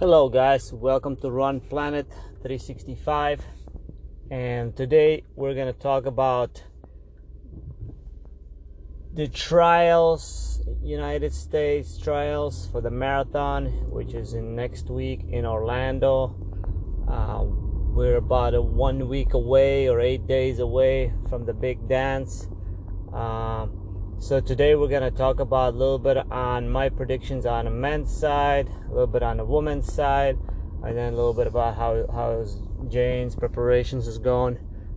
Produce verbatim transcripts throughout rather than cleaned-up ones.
Hello guys, welcome to Run Planet three sixty-five, and today we're going to talk about the trials, United States trials for the marathon, which is in next week in Orlando. Uh, we're about a one week away or eight days away from the big dance. Uh, So today we're going to talk about a little bit on my predictions on the men's side, a little bit on the women's side, and then a little bit about how, how Jane's preparations is going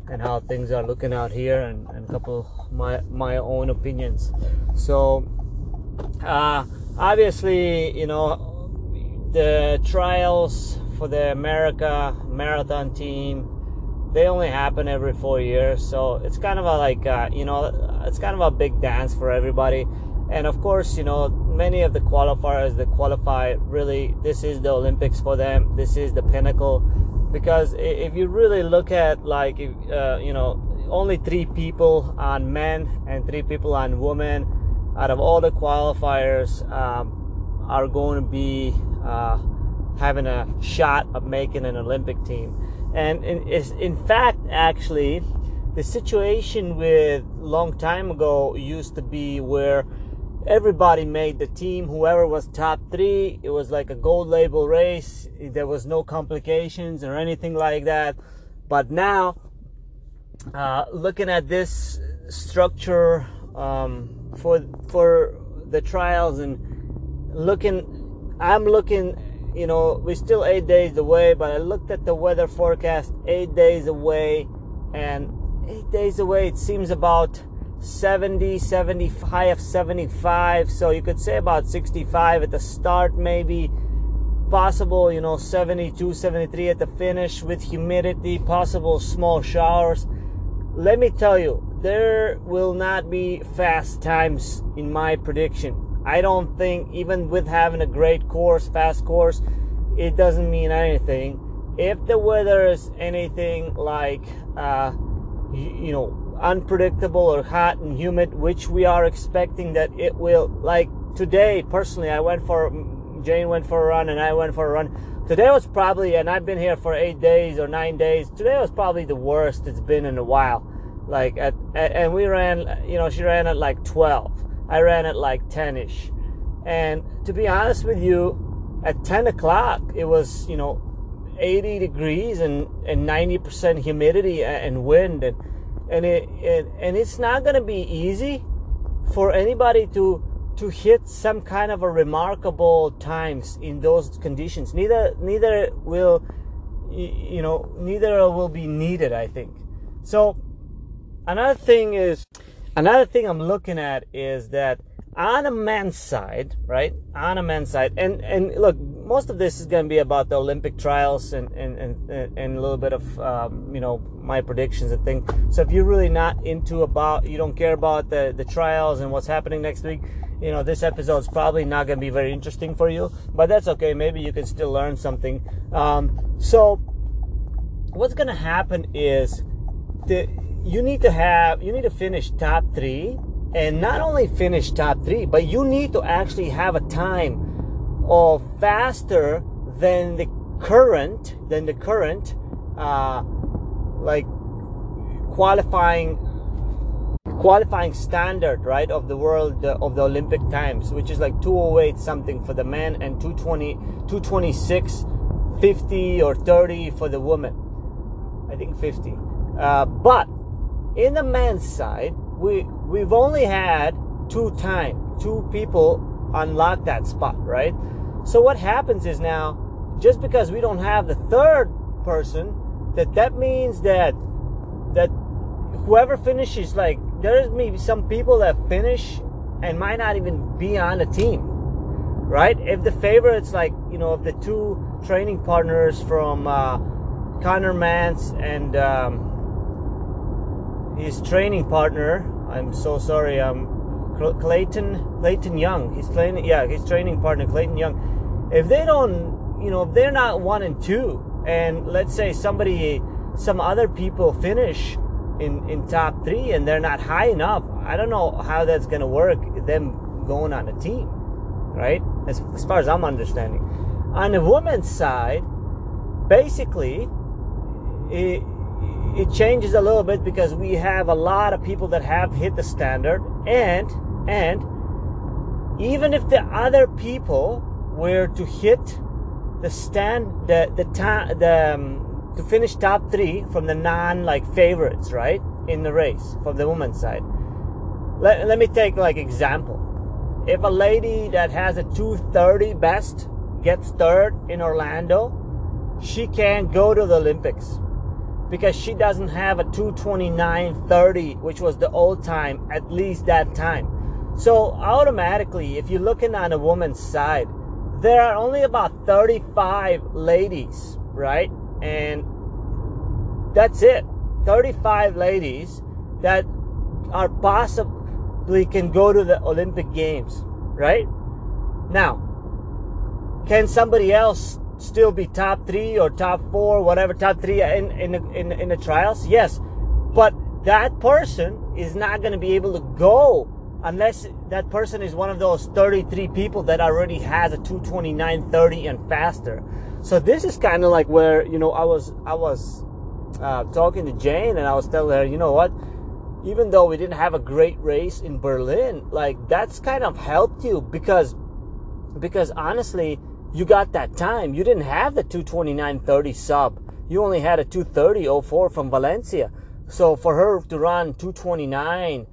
and how things are looking out here, and, and a couple of my, my own opinions. So uh, obviously, you know, the trials for the America marathon team, they only happen every four years. So it's kind of a like, uh, you know, it's kind of a big dance for everybody. And of course, you know, many of the qualifiers that qualify, really this is the Olympics for them, this is the pinnacle, because if you really look at like uh, you know, only three people on men and three people on women out of all the qualifiers um, are going to be uh, having a shot of making an Olympic team. And it's in fact actually the situation with long time ago used to be where everybody made the team. Whoever was top three, it was like a gold label race. There was no complications or anything like that. But now, uh, looking at this structure um, for for the trials and looking, I'm looking. You know, we're still eight days away, but I looked at the weather forecast. Eight days away, and eight days away, it seems about seventy, seventy, high of seventy-five, so you could say about sixty-five at the start, maybe possible, you know, seventy-two, seventy-three at the finish with humidity, possible small showers. Let me tell you, there will not be fast times in my prediction. I don't think, even with having a great course, fast course, it doesn't mean anything. If the weather is anything like, uh, you know, unpredictable or hot and humid, which we are expecting that it will. Like today, personally, I went for, Jane went for a run and I went for a run. Today was probably, and I've been here for eight days or nine days, today was probably the worst it's been in a while. Like, at, at and we ran, you know, she ran at like twelve. I ran at like ten-ish. And to be honest with you, at ten o'clock, it was, you know, eighty degrees and and ninety percent humidity and wind, and and it, it and it's not going to be easy for anybody to to hit some kind of a remarkable times in those conditions. Neither neither will, you know, neither will be needed, I think. So another thing is another thing I'm looking at is that on a men's side, right, on a men's side, and and look, most of this is going to be about the Olympic trials and and, and, and a little bit of, um, you know, my predictions and things. So if you're really not into about, you don't care about the, the trials and what's happening next week, you know, this episode is probably not going to be very interesting for you. But that's okay. Maybe you can still learn something. Um, so what's going to happen is the, you need to have, you need to finish top three. And not only finish top three, but you need to actually have a time or faster than the current, than the current, uh, like qualifying, qualifying standard, right, of the world, uh, of the Olympic times, which is like two oh eight something for the men and two twenty, two twenty-six, fifty or thirty for the women. I think fifty. Uh, but in the men's side, we we've only had two time, two people unlock that spot, right? So what happens is now, just because we don't have the third person, that that means that that whoever finishes, like there's maybe some people that finish and might not even be on the team, right? If the favorites, like, you know, if the two training partners from uh, Connor Mann and um, his training partner, I'm so sorry, um. Clayton, Clayton Young. He's playing, yeah, his training partner, Clayton Young. If they don't, you know, if they're not one and two, and let's say somebody, some other people finish in in top three, and they're not high enough, I don't know how that's gonna work. Them going on a team, right? As, as far as I'm understanding. On the woman's side, basically, it, it changes a little bit because we have a lot of people that have hit the standard, and and even if the other people were to hit the stand, the the ta- the um, to finish top three from the non like favorites, right, in the race from the woman's side. Let, let me take like example. If a lady that has a two thirty best gets third in Orlando, she can't go to the Olympics because she doesn't have a two twenty-nine thirty, which was the old time, at least that time. So automatically, if you're looking on a woman's side, there are only about thirty-five ladies, right? And that's it. thirty-five ladies that are possibly can go to the Olympic Games, right? Now, can somebody else still be top three or top four, whatever, top three in in in, in the trials? Yes, but that person is not going to be able to go unless that person is one of those thirty-three people that already has a two twenty-nine thirty and faster. So this is kind of like where, you know, I was I was uh, talking to Jane, and I was telling her, you know what, even though we didn't have a great race in Berlin, like that's kind of helped you because because honestly, you got that time. You didn't have the two twenty-nine thirty sub. You only had a two thirty oh four from Valencia. So for her to run two twenty-nine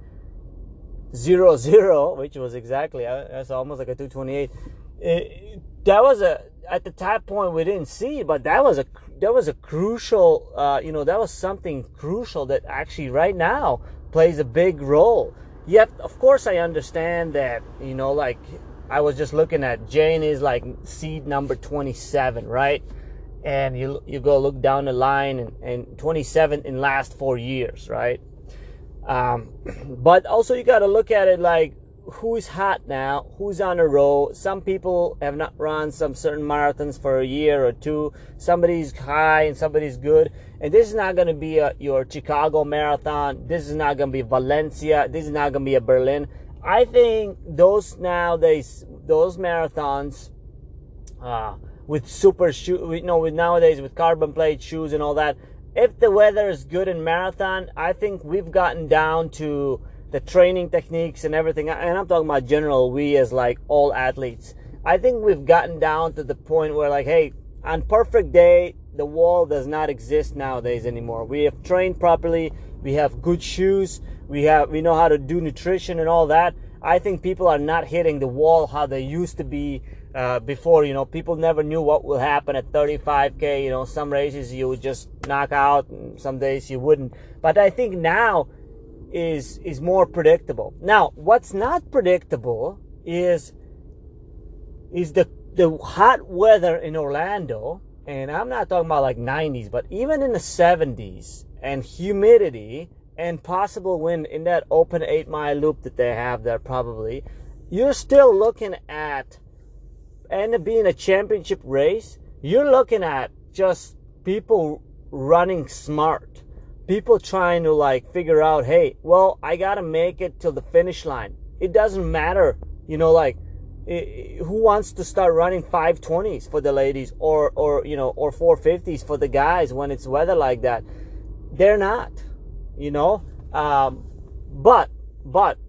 Zero zero, which was exactly, that's almost like a two twenty-eight. It, that was a, at the top point we didn't see, but that was a, that was a crucial, uh, you know, that was something crucial that actually right now plays a big role. Yet, of course, I understand that, you know, like I was just looking at Jane is like seed number twenty-seven, right? And you you go look down the line and, and twenty-seven in last four years, right? Um, but also you got to look at it like who's hot now, who's on the road. Some people have not run some certain marathons for a year or two. Somebody's high and somebody's good. And this is not going to be a, your Chicago marathon. This is not going to be Valencia. This is not going to be a Berlin. I think those nowadays, those marathons uh, with super shoes, you know, with nowadays with carbon plate shoes and all that, if the weather is good in marathon, I think we've gotten down to the training techniques and everything. And I'm talking about general, we as like all athletes. I think we've gotten down to the point where like, hey, on perfect day, the wall does not exist nowadays anymore. We have trained properly. We have good shoes. We have, we know how to do nutrition and all that. I think people are not hitting the wall how they used to be. Uh, before, you know, people never knew what will happen at thirty-five K. You know, some races you would just knock out, and some days you wouldn't. But I think now is is more predictable. Now, what's not predictable is is the the hot weather in Orlando, and I'm not talking about like nineties, but even in the seventies, and humidity and possible wind in that open eight-mile loop that they have there. Probably, you're still looking at. End up being a championship race, you're looking at just people running smart, people trying to like figure out, hey, well, I gotta make it till the finish line. It doesn't matter, you know, like it, who wants to start running five twenties for the ladies or or you know or four fifties for the guys when it's weather like that? They're not, you know. Um, but but.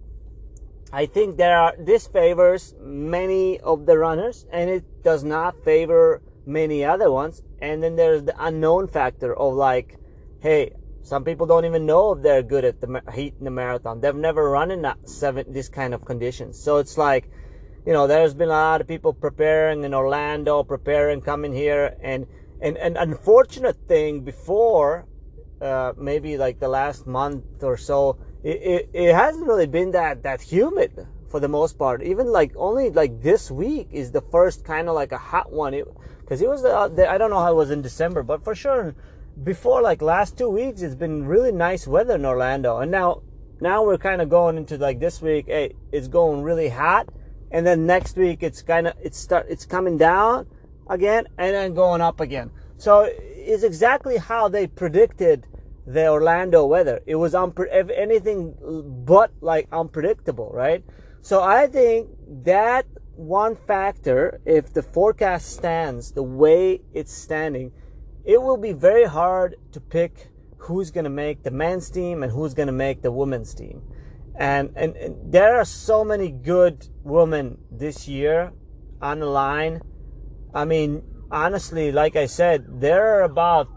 I think there are, this favors many of the runners and it does not favor many other ones. And then there's the unknown factor of like, hey, some people don't even know if they're good at the heat in the marathon. They've never run in that seven, this kind of conditions. So it's like, you know, there's been a lot of people preparing in Orlando, preparing, coming here. And an and unfortunate thing before, uh, maybe like the last month or so, It, it, it hasn't really been that, that humid for the most part. Even like only like this week is the first kind of like a hot one. Because it, it was, uh, the, I don't know how it was in December, but for sure before like last two weeks, it's been really nice weather in Orlando. And now, now we're kind of going into like this week, hey, it's going really hot. And then next week it's kind of, it's start, it's coming down again and then going up again. So it's exactly how they predicted the Orlando weather. It was unpre- anything but like unpredictable, right? So I think that one factor, if the forecast stands the way it's standing, it will be very hard to pick who's going to make the men's team and who's going to make the women's team. And, and and there are so many good women this year on the line. I mean, honestly, like I said, there are about,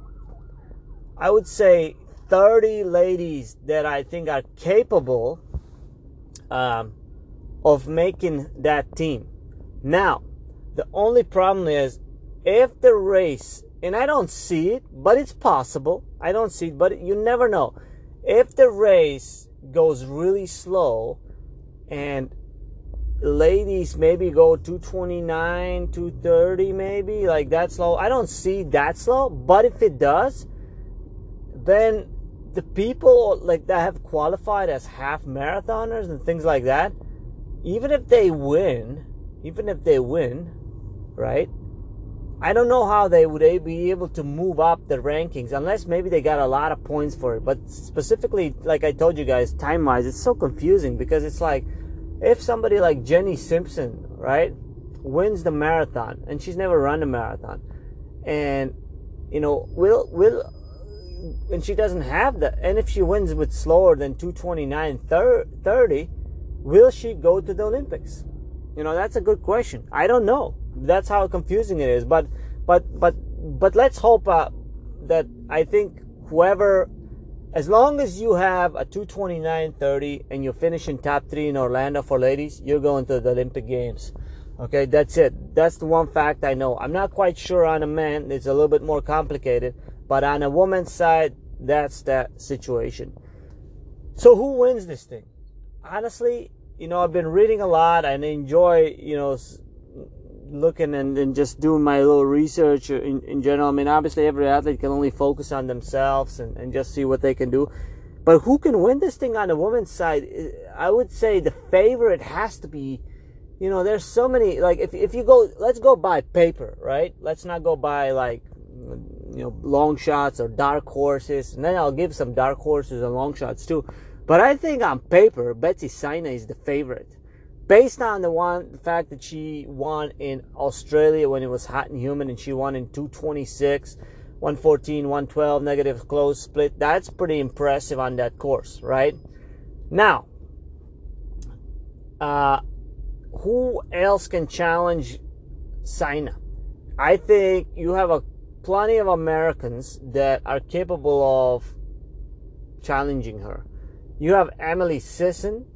I would say, thirty ladies that I think are capable um, of making that team. Now, the only problem is if the race, and I don't see it, but it's possible. I don't see it, but you never know. If the race goes really slow and ladies maybe go two twenty-nine, two thirty maybe, like that slow. I don't see that slow, but if it does, then the people like that have qualified as half marathoners and things like that, even if they win, even if they win, right? I don't know how they would be able to move up the rankings unless maybe they got a lot of points for it. But specifically, like I told you guys, time-wise, it's so confusing because it's like if somebody like Jenny Simpson, right, wins the marathon and she's never run a marathon, and you know, will will, and she doesn't have that, and if she wins with slower than two twenty-nine thirty, will she go to the Olympics? You know, that's a good question. I don't know. That's how confusing it is, but but but but let's hope uh, that I think whoever, as long as you have a two twenty-nine thirty and you finish in top three in Orlando for ladies, you're going to the Olympic Games. Okay, that's it. That's the one fact I know. I'm not quite sure on a man. It's a little bit more complicated, but on a woman's side, that's that situation. So who wins this thing? Honestly, you know, I've been reading a lot and enjoy, you know, looking and, and just doing my little research in, in general. I mean, obviously every athlete can only focus on themselves and, and just see what they can do. But who can win this thing on the women's side? I would say the favorite has to be, you know, there's so many, like if, if you go, let's go by paper, right? Let's not go by like, you know, long shots or dark horses. And then I'll give some dark horses and long shots too. But I think on paper, Betsy Saina is the favorite. Based on the one the fact that she won in Australia when it was hot and humid, and she won in two twenty-six, one fourteen, one twelve, negative close split. That's pretty impressive on that course, right? Now, uh, who else can challenge Saina? I think you have a plenty of Americans that are capable of challenging her. You have Emily Sisson.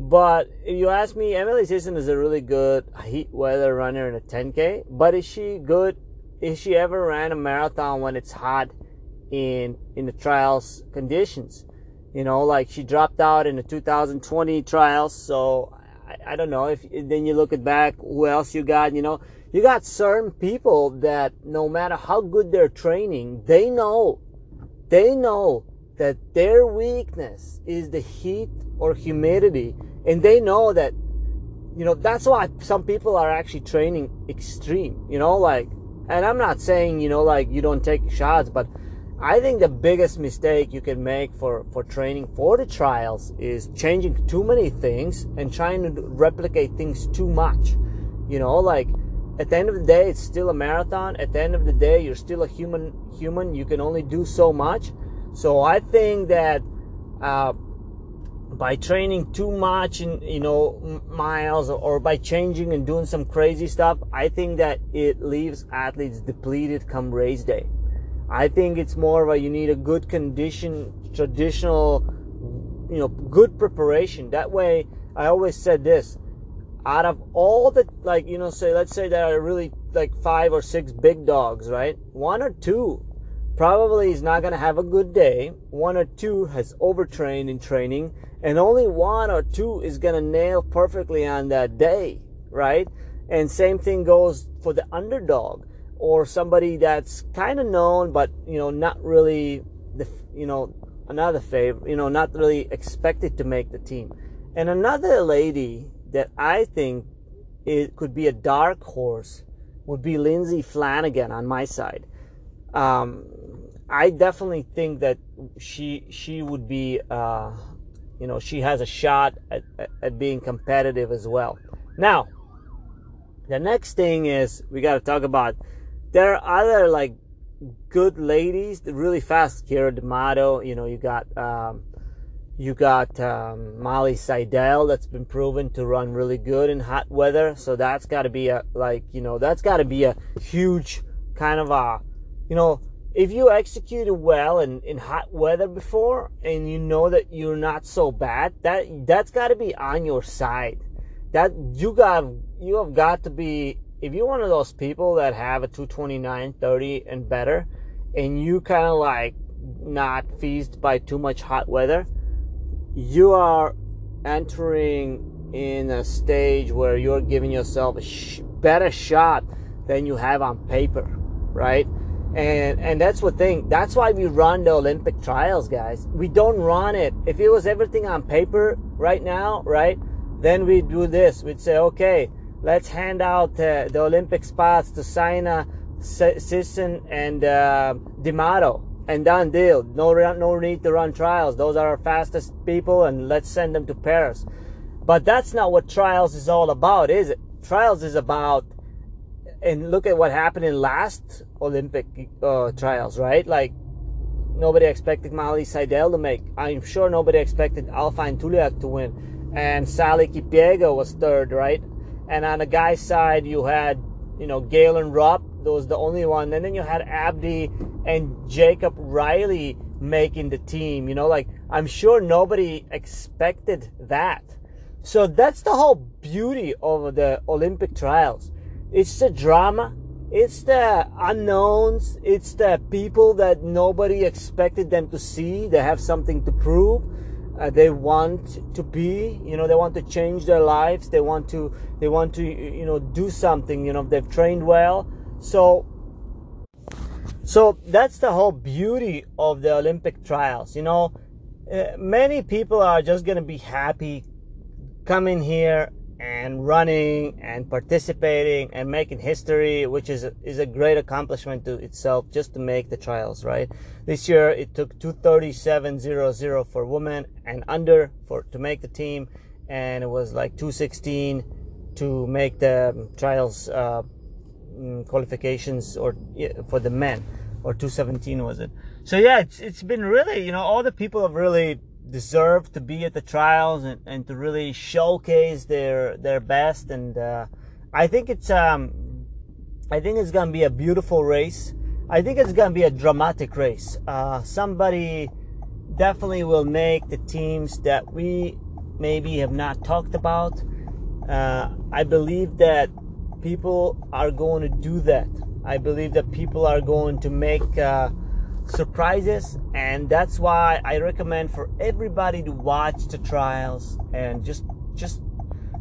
But if you ask me, Emily Sisson is a really good heat weather runner in a ten K. But is she good? Is she ever ran a marathon when it's hot in in the trials conditions? You know, like she dropped out in the two thousand twenty trials. So I, I don't know. If then you look at back, who else you got? You know, you got certain people that no matter how good they're training, they know, they know that their weakness is the heat or humidity. And they know that, you know, that's why some people are actually training extreme, you know, like, and I'm not saying, you know, like you don't take shots, but I think the biggest mistake you can make for, for training for the trials is changing too many things and trying to replicate things too much. You know, like at the end of the day, it's still a marathon. At the end of the day, you're still a human, human. You can only do so much. So I think that, uh, by training too much in, you know, miles or by changing and doing some crazy stuff, I think that it leaves athletes depleted come race day. I think it's more of a, you need a good condition, traditional, you know, good preparation. That way, I always said this, out of all the, like, you know, say, let's say there are really like five or six big dogs, right? One or two probably is not going to have a good day. One or two has overtrained in training, and only one or two is going to nail perfectly on that day, right? And same thing goes for the underdog or somebody that's kind of known, but, you know, not really, the, you know, another favorite, you know, not really expected to make the team. And another lady that I think it could be a dark horse would be Lindsey Flanagan on my side. Um, I definitely think that she, she would be, uh, you know, she has a shot at, at, at being competitive as well. Now, The next thing is we got to talk about, there are other like good ladies really fast. Keira D'Amato, you know, you got um, you got um, Molly Seidel, that's been proven to run really good in hot weather. So that's got to be a like you know that's got to be a huge kind of a you know if you executed well in, in hot weather before and you know that you're not so bad, that that's got to be on your side. That you got you have got to be, if you're one of those people that have a two twenty-nine thirty and better, and you kind of like not feasted by too much hot weather, you are entering in a stage where you're giving yourself a sh- better shot than you have on paper, right? And and that's the thing. That's why we run the Olympic trials, guys. We don't run it. If it was everything on paper right now, right, then we'd do this. We'd say, okay, let's hand out uh, the Olympic spots to Saina, Sisson, and uh, D'Amato. And done deal. No, no need to run trials. Those are our fastest people, and let's send them to Paris. But that's not what trials is all about, is it? Trials is about... And look at what happened in last Olympic uh, trials, right? Like, nobody expected Molly Seidel to make. I'm sure nobody expected Alfine Tuliak to win. And Sally Kipiega was third, right? And on the guy's side, you had, you know, Galen Rupp. That was the only one. And then you had Abdi and Jacob Riley making the team. You know, like, I'm sure nobody expected that. So that's the whole beauty of the Olympic trials. It's the drama, it's the unknowns, it's the people that nobody expected them to see. They have something to prove. Uh, they want to be, you know, they want to change their lives. They want to, they want to, you know, do something. You know, they've trained well. So, so that's the whole beauty of the Olympic trials. You know, uh, many people are just going to be happy coming here and running and participating and making history, which is a, is a great accomplishment to itself, just to make the trials, right? This year it took two thirty-seven point zero zero for women and under for to make the team, and it was like two sixteen to make the trials uh, qualifications or for the men, or two seventeen was it? So yeah, it's it's been really, you know, all the people have really deserve to be at the trials and, and to really showcase their their best, and uh, I think it's um I think it's gonna be a beautiful race. I think it's gonna be a dramatic race. Uh, somebody definitely will make the teams that we maybe have not talked about. Uh, I believe that people are going to do that. I believe that people are going to make uh, surprises, and that's why I recommend for everybody to watch the trials and just just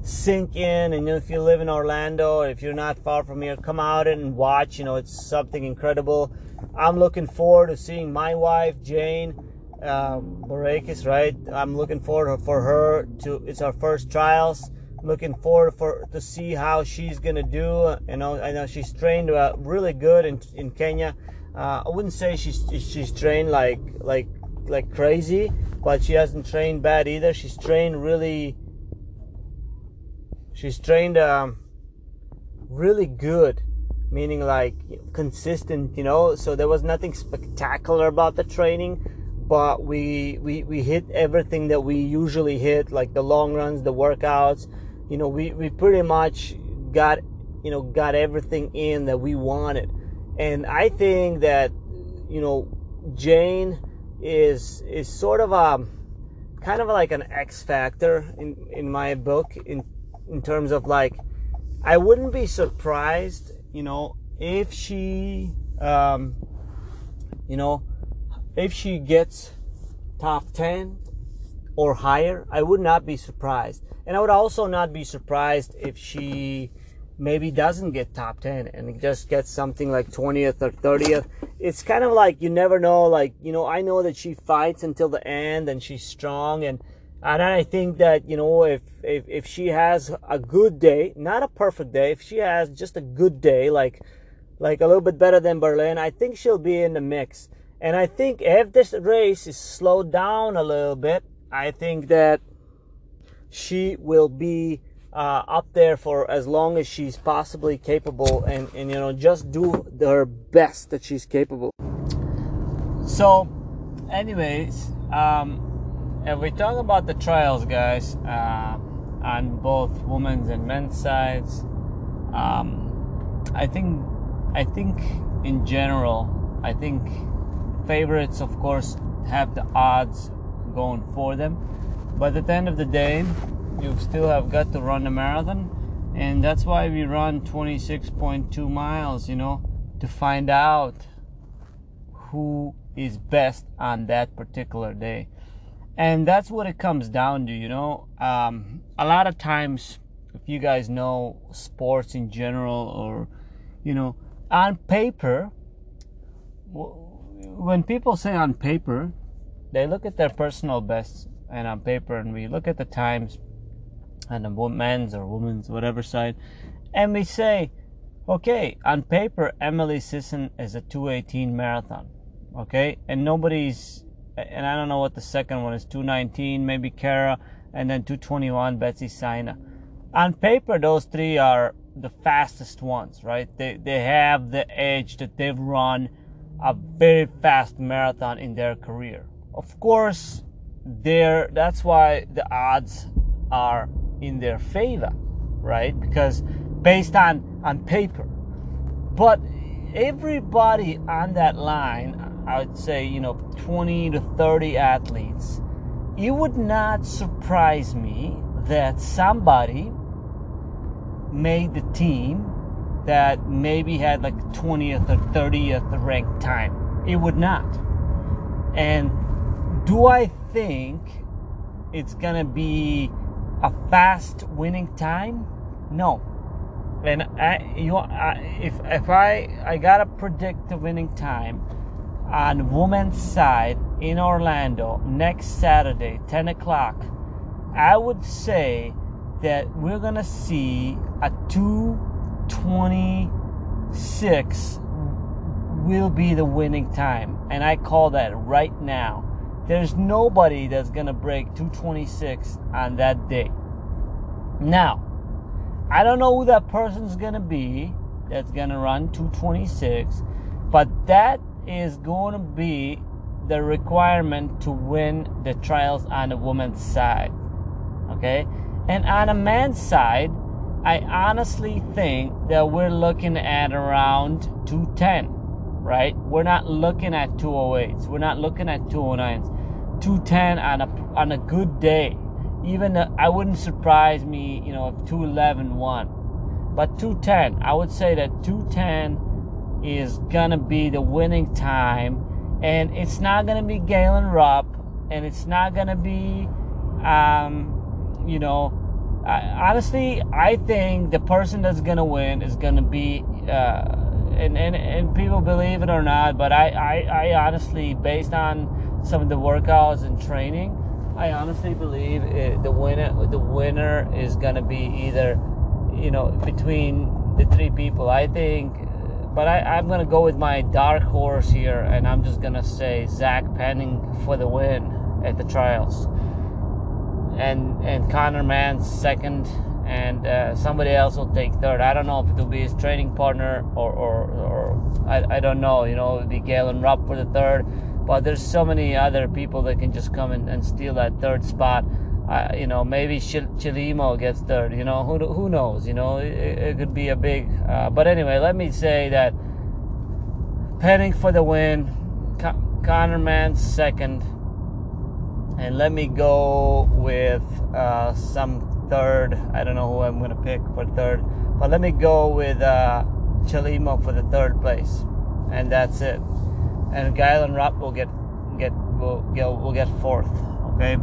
sink in. And if you live in Orlando, if you're not far from here, come out and watch. You know, it's something incredible. I'm looking forward to seeing my wife Jane uh, Borakis, right? I'm looking forward for her to, it's our first trials. Looking forward for to see how she's gonna do. You know, I know she's trained uh, really good in in Kenya. Uh, I wouldn't say she's she's trained like like like crazy, but she hasn't trained bad either. She's trained really. She's trained um, really good, meaning like consistent, you know. So there was nothing spectacular about the training, but we we we hit everything that we usually hit, like the long runs, the workouts. You know, we we pretty much got you know got everything in that we wanted. And I think that, you know, Jane is is sort of a kind of like an X factor in, in my book in in terms of like, I wouldn't be surprised, you know, if she, um, you know, if she gets top ten or higher. I would not be surprised, and I would also not be surprised if she maybe doesn't get top ten and just gets something like twentieth or thirtieth. It's kind of like, you never know. Like, you know, I know that she fights until the end and she's strong, and and I think that, you know, if if if she has a good day, not a perfect day, if she has just a good day, like like a little bit better than Berlin, I think she'll be in the mix. And I think if this race is slowed down a little bit, I think that she will be uh, up there for as long as she's possibly capable, and, and you know, just do her best that she's capable. So anyways, um, if we talk about the trials, guys, uh, on both women's and men's sides, um, I think I think in general, I think favorites, of course, have the odds going for them. But at the end of the day, you still have got to run the marathon, and that's why we run twenty-six point two miles, you know, to find out who is best on that particular day. And that's what it comes down to, you know. Um, a lot of times, if you guys know sports in general, or, you know, on paper, when people say on paper, they look at their personal bests and on paper, and we look at the times on the men's or women's, whatever side, and we say, okay, on paper, Emily Sisson is a two eighteen marathon, okay? And nobody's, and I don't know what the second one is, two nineteen, maybe Keira, and then two twenty-one, Betsy Saina. On paper, those three are the fastest ones, right? They, they have the edge that they've run a very fast marathon in their career. Of course, there, that's why the odds are in their favor, right? Because based on, on paper. But everybody on that line, I would say, you know, twenty to thirty athletes, it would not surprise me that somebody made the team that maybe had like twentieth or thirtieth ranked time. It would not. And do I think it's gonna be a fast winning time? No. And I, you, I, if if I I gotta predict the winning time on women's side in Orlando next Saturday, ten o'clock, I would say that we're gonna see a two twenty-six will be the winning time, and I call that right now. There's nobody that's going to break two twenty-six on that day. Now, I don't know who that person's going to be that's going to run two twenty-six, but that is going to be the requirement to win the trials on the woman's side, okay? And on a man's side, I honestly think that we're looking at around two ten, right? We're not looking at two oh eights. We're not looking at two oh nines. two ten on a on a good day. Even uh, I wouldn't surprise me, you know, if two eleven won, but two ten, I would say that two ten is gonna be the winning time, and it's not gonna be Galen Rupp, and it's not gonna be, um, you know, I, honestly, I think the person that's gonna win is gonna be, uh, and, and and people believe it or not, but I, I, I honestly, based on some of the workouts and training, I honestly believe it, the winner the winner is gonna be either, you know, between the three people, I think. But I, I'm gonna go with my dark horse here, and I'm just gonna say Zach Penning for the win at the trials, and and Connor Mann second, and uh, somebody else will take third. I don't know if it'll be his training partner or or, or I, I don't know, you know, it'll be Galen Rupp for the third. But there's so many other people that can just come in and steal that third spot. Uh, you know, maybe Chelimo gets third. You know, who who knows? You know, it, it could be a big. Uh, but anyway, let me say that Penning for the win, Con- Connor Mann second, and let me go with uh, some third. I don't know who I'm gonna pick for third, but let me go with uh, Chelimo for the third place, and that's it. And Galen Rupp will get get will get will get fourth. Okay,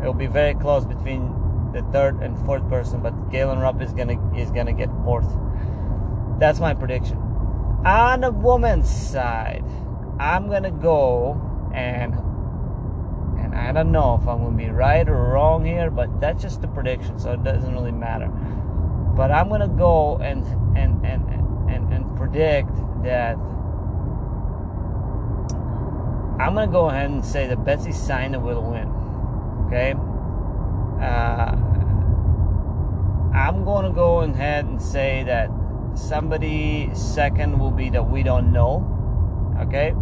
it'll be very close between the third and fourth person, but Galen Rupp is gonna is gonna get fourth. That's my prediction. On the woman's side, I'm gonna go and and I don't know if I'm gonna be right or wrong here, but that's just a prediction, so it doesn't really matter. But I'm gonna go and and and and, and predict that. I'm going to go ahead and say that Betsy Saina will win, okay? Uh, I'm going to go ahead and say that somebody second will be that we don't know, okay?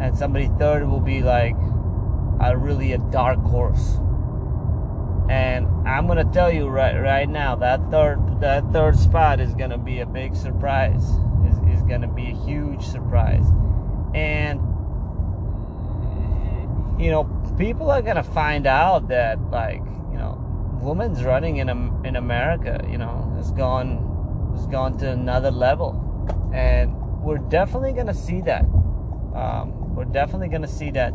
And somebody third will be like a really a dark horse. And I'm going to tell you right right now that third that third spot is going to be a big surprise. Is is going to be a huge surprise. And you know, people are going to find out that, like, you know, women's running in in America, you know, has gone has gone to another level. And we're definitely going to see that. Um, we're definitely going to see that.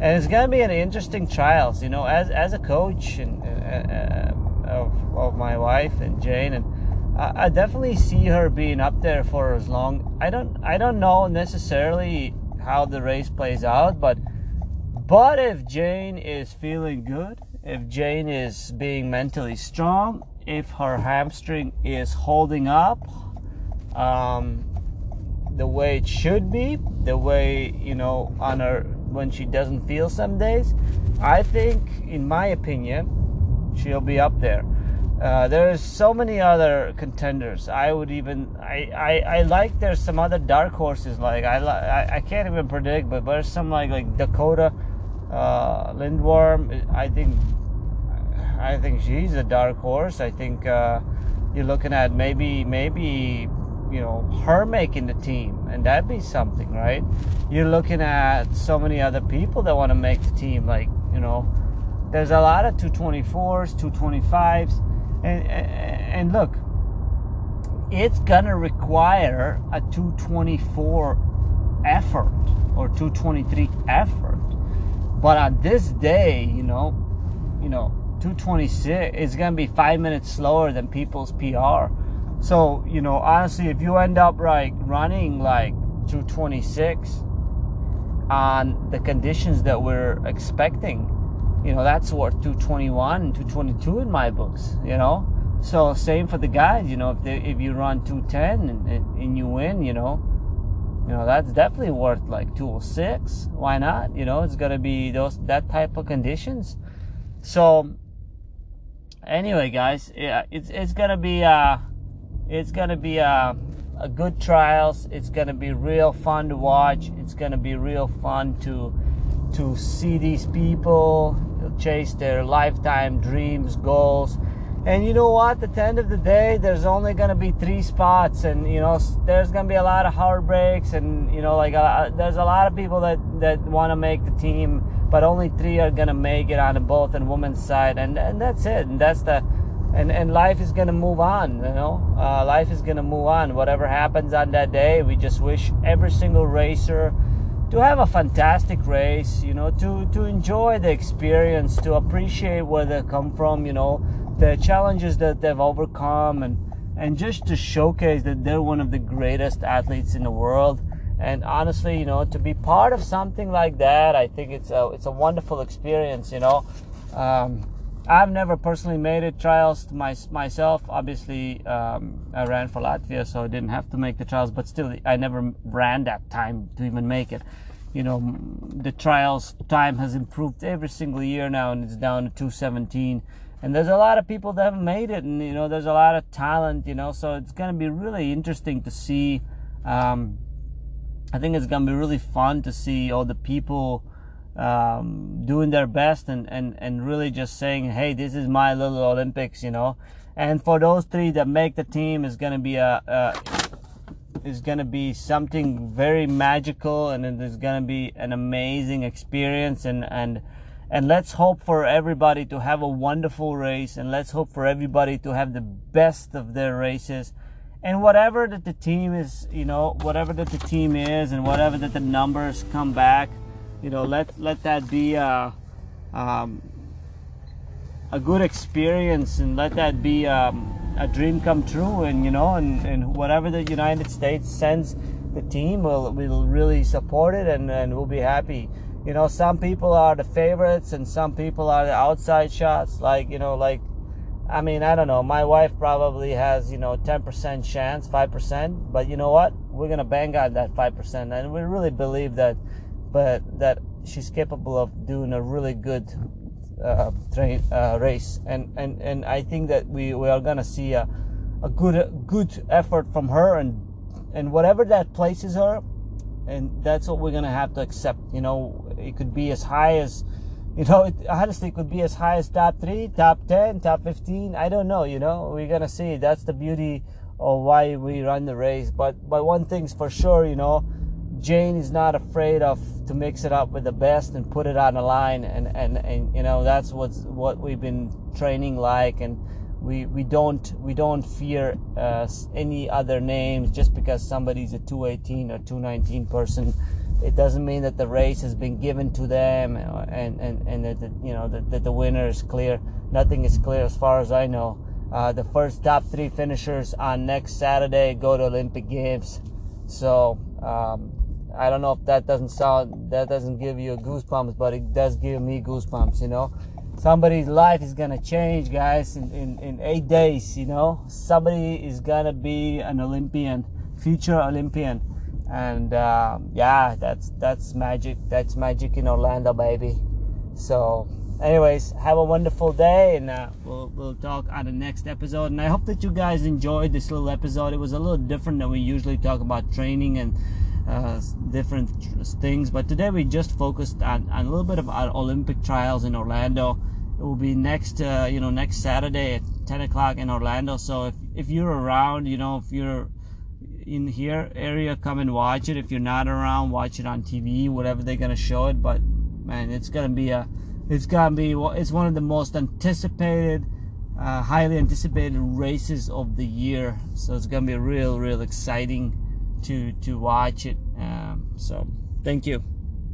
And it's going to be an interesting trials, you know, as as a coach and uh, of, of my wife and Jane, and I, I definitely see her being up there for as long. I don't I don't know necessarily how the race plays out, but but if Jane is feeling good, if Jane is being mentally strong, if her hamstring is holding up um, the way it should be, the way, you know, on her, when she doesn't feel some days, I think, in my opinion, she'll be up there. Uh, there's so many other contenders. I would even, I, I, I like, there's some other dark horses, like, I I, I can't even predict, but there's some like, like Dakota uh, Lindwurm. I think, I think she's a dark horse. I think uh, you're looking at maybe, maybe, you know, her making the team, and that'd be something, right? You're looking at so many other people that want to make the team, like, you know, there's a lot of two twenty-fours, two twenty-fives, and, and, and look, it's gonna require a two twenty-four effort or two twenty-three effort, but on this day, you know, you know, two twenty-six is gonna be five minutes slower than people's P R. So, you know, honestly, if you end up like running like two twenty-six on the conditions that we're expecting, you know, that's worth two twenty-one, two twenty-two in my books, you know. So same for the guys, you know, if they, if you run two ten and, and, and you win, you know, you know, that's definitely worth like two oh six. Why not? You know, it's gonna be those, that type of conditions. So anyway, guys, yeah, it's it's gonna be uh It's gonna be a, a good trials. It's gonna be real fun to watch. It's gonna be real fun to to see these people chase their lifetime dreams, goals. And you know what? At the end of the day, there's only gonna be three spots, and you know, there's gonna be a lot of heartbreaks, and you know, like a, there's a lot of people that that want to make the team, but only three are gonna make it on both and women's side, and and that's it. And that's the And and life is gonna move on, you know. Uh, life is gonna move on. Whatever happens on that day, we just wish every single racer to have a fantastic race, you know, to, to enjoy the experience, to appreciate where they come from, you know, the challenges that they've overcome, and, and just to showcase that they're one of the greatest athletes in the world. And honestly, you know, to be part of something like that, I think it's a it's a wonderful experience, you know. Um, I've never personally made it trials my, myself. Obviously, um, I ran for Latvia, so I didn't have to make the trials. But still, I never ran that time to even make it. You know, the trials time has improved every single year now, and it's down to two seventeen. And there's a lot of people that have made it, and, you know, there's a lot of talent, you know. So it's going to be really interesting to see. Um, I think it's going to be really fun to see all the people um doing their best and and and really just saying, hey, this is my little Olympics, you know. And for those three that make the team, is going to be a uh is going to be something very magical, and it is going to be an amazing experience, and and and let's hope for everybody to have a wonderful race, and let's hope for everybody to have the best of their races. And whatever that the team is, you know, whatever that the team is, and whatever that the numbers come back, you know, let let that be a, um, a good experience, and let that be um, a dream come true. And you know, and, and whatever the United States sends the team, we'll, we'll really support it, and, and we'll be happy. You know, some people are the favorites, and some people are the outside shots. Like, you know, like, I mean, I don't know. My wife probably has, you know, ten percent chance, five percent. But you know what? We're going to bang on that five percent. And we really believe that. But that she's capable of doing a really good uh, train uh, race, and, and, and I think that we, we are gonna see a, a good a good effort from her, and and whatever that places her, and that's what we're gonna have to accept. You know, it could be as high as, you know, it, honestly, it could be as high as top three, top ten, top fifteen. I don't know. You know, we're gonna see. That's the beauty of why we run the race. But but one thing's for sure, you know, Jane is not afraid of to mix it up with the best and put it on the line, and, and, and you know, that's what's what we've been training like, and we we don't we don't fear uh, any other names just because somebody's a two eighteen or two nineteen person. It doesn't mean that the race has been given to them, and and, and that the, you know that, that the winner is clear. Nothing is clear as far as I know. Uh, the first top three finishers on next Saturday go to Olympic Games, so. Um, I don't know if that doesn't sound, that doesn't give you goosebumps, but it does give me goosebumps, you know. Somebody's life is going to change, guys, in, in, in eight days, you know. Somebody is going to be an Olympian, future Olympian. And, uh, yeah, that's that's magic. That's magic in Orlando, baby. So, anyways, have a wonderful day, and uh, we'll, we'll talk on the next episode. And I hope that you guys enjoyed this little episode. It was a little different than we usually talk about training and Uh, different things, but today we just focused on, on a little bit of our Olympic trials in Orlando. It will be next, uh, you know, next Saturday at ten o'clock in Orlando. So if, if you're around, you know, if you're in here area, come and watch it. If you're not around, watch it on T V, whatever they're gonna show it. But man, it's gonna be a, it's gonna be, it's one of the most anticipated, uh, highly anticipated races of the year. So it's gonna be real, real exciting to to watch it. Um so thank you.